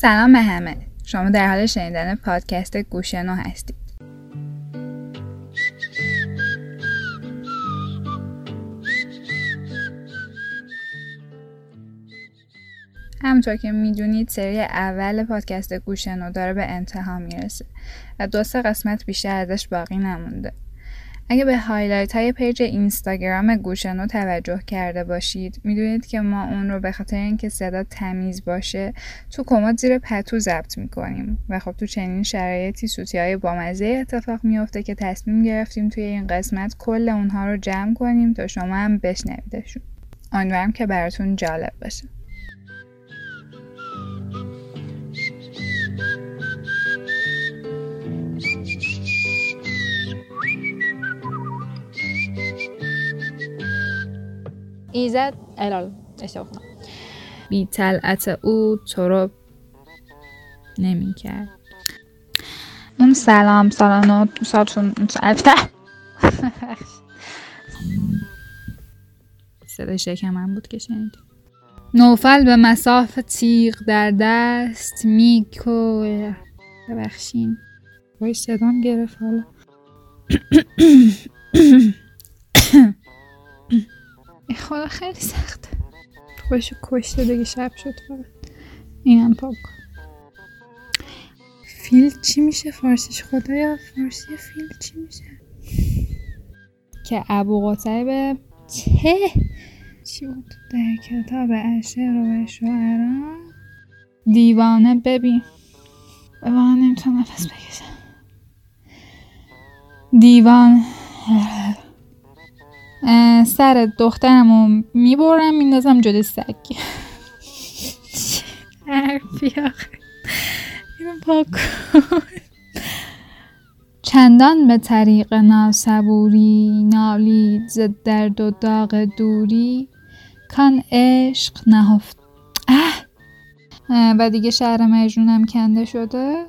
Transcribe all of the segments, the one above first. سلام به همه. شما در حال شنیدن پادکست گوشه نو هستید. همونطور که میدونید سری اول پادکست گوشه نو داره به انتها میرسه و 2-3 قسمت بیشتر ازش باقی نمونده. اگه به هایلایت های پیج اینستاگرام گوشه نو توجه کرده باشید میدونید که ما اون رو به خاطر اینکه صدا تمیز باشه تو کمد زیر پتو ضبط میکنیم و خب تو چنین شرایطی سوتی های بامزه اتفاق میفته که تصمیم گرفتیم توی این قسمت کل اونها رو جمع کنیم تا شما هم بشنویدشون. امیدوارم که براتون جالب باشه. ایزد الال اشتباه بی طلعت او تو رو نمی کرد. اون سلام ساتون البته صدای شکم من بود که شنید. نوفل به مساف تیغ در دست میکوه. ببخشین وای صدام گرفت حالا. خدا خیلی سخته. باشو کشته دیگه شب شد فقط. اینم پاک. فیل چی میشه فارسیش خدایا؟ فارسی فیل چی میشه؟ که ابو قتیبه چی بود در کتاب اشعار و شعرا دیوانه ببین. واقعا نمیتونم نفس بکشم. دیوان سر دخترمو میبرم میندازم جلوی سگ. حرفی آخه اینو پاک کن. چندان به طریق ناصبوری نالید ز درد و داغ دوری کان عشق نهفت. و دیگه شعر مجنونم کنده شده.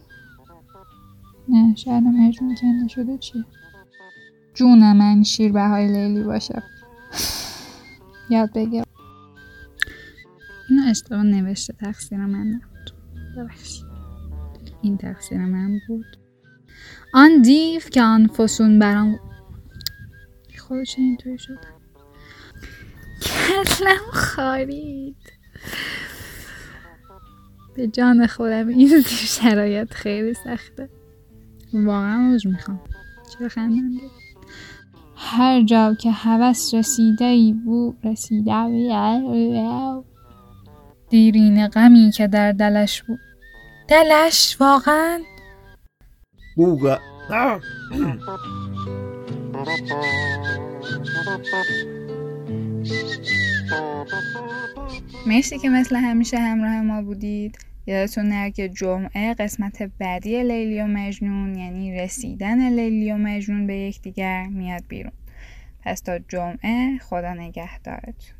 نه شعر مجنون کنده شده چیه؟ جون من شیر بهای لیلی باشه. یاد بگیر اینو اشتباه نوشته. تقصیر من نبود. ببخشید این تقصیر من بود. آن دیو که آن فسون برام خودش اینطوری شد. کلم خارید. به جان خودم این شرایط خیلی سخته. واقعا عذر میخوام. چرا خندم گرفت؟ هر جا که هوس رسیده ای بود دیرین غمی که در دلش بود. دلش واقعا بوگا. مرسی که مثل همیشه همراه ما بودید. یادتون نره که جمعه قسمت بعدی لیلی و مجنون یعنی رسیدن لیلی و مجنون به یکدیگر میاد بیرون. پس تا جمعه خدا نگهدارتون.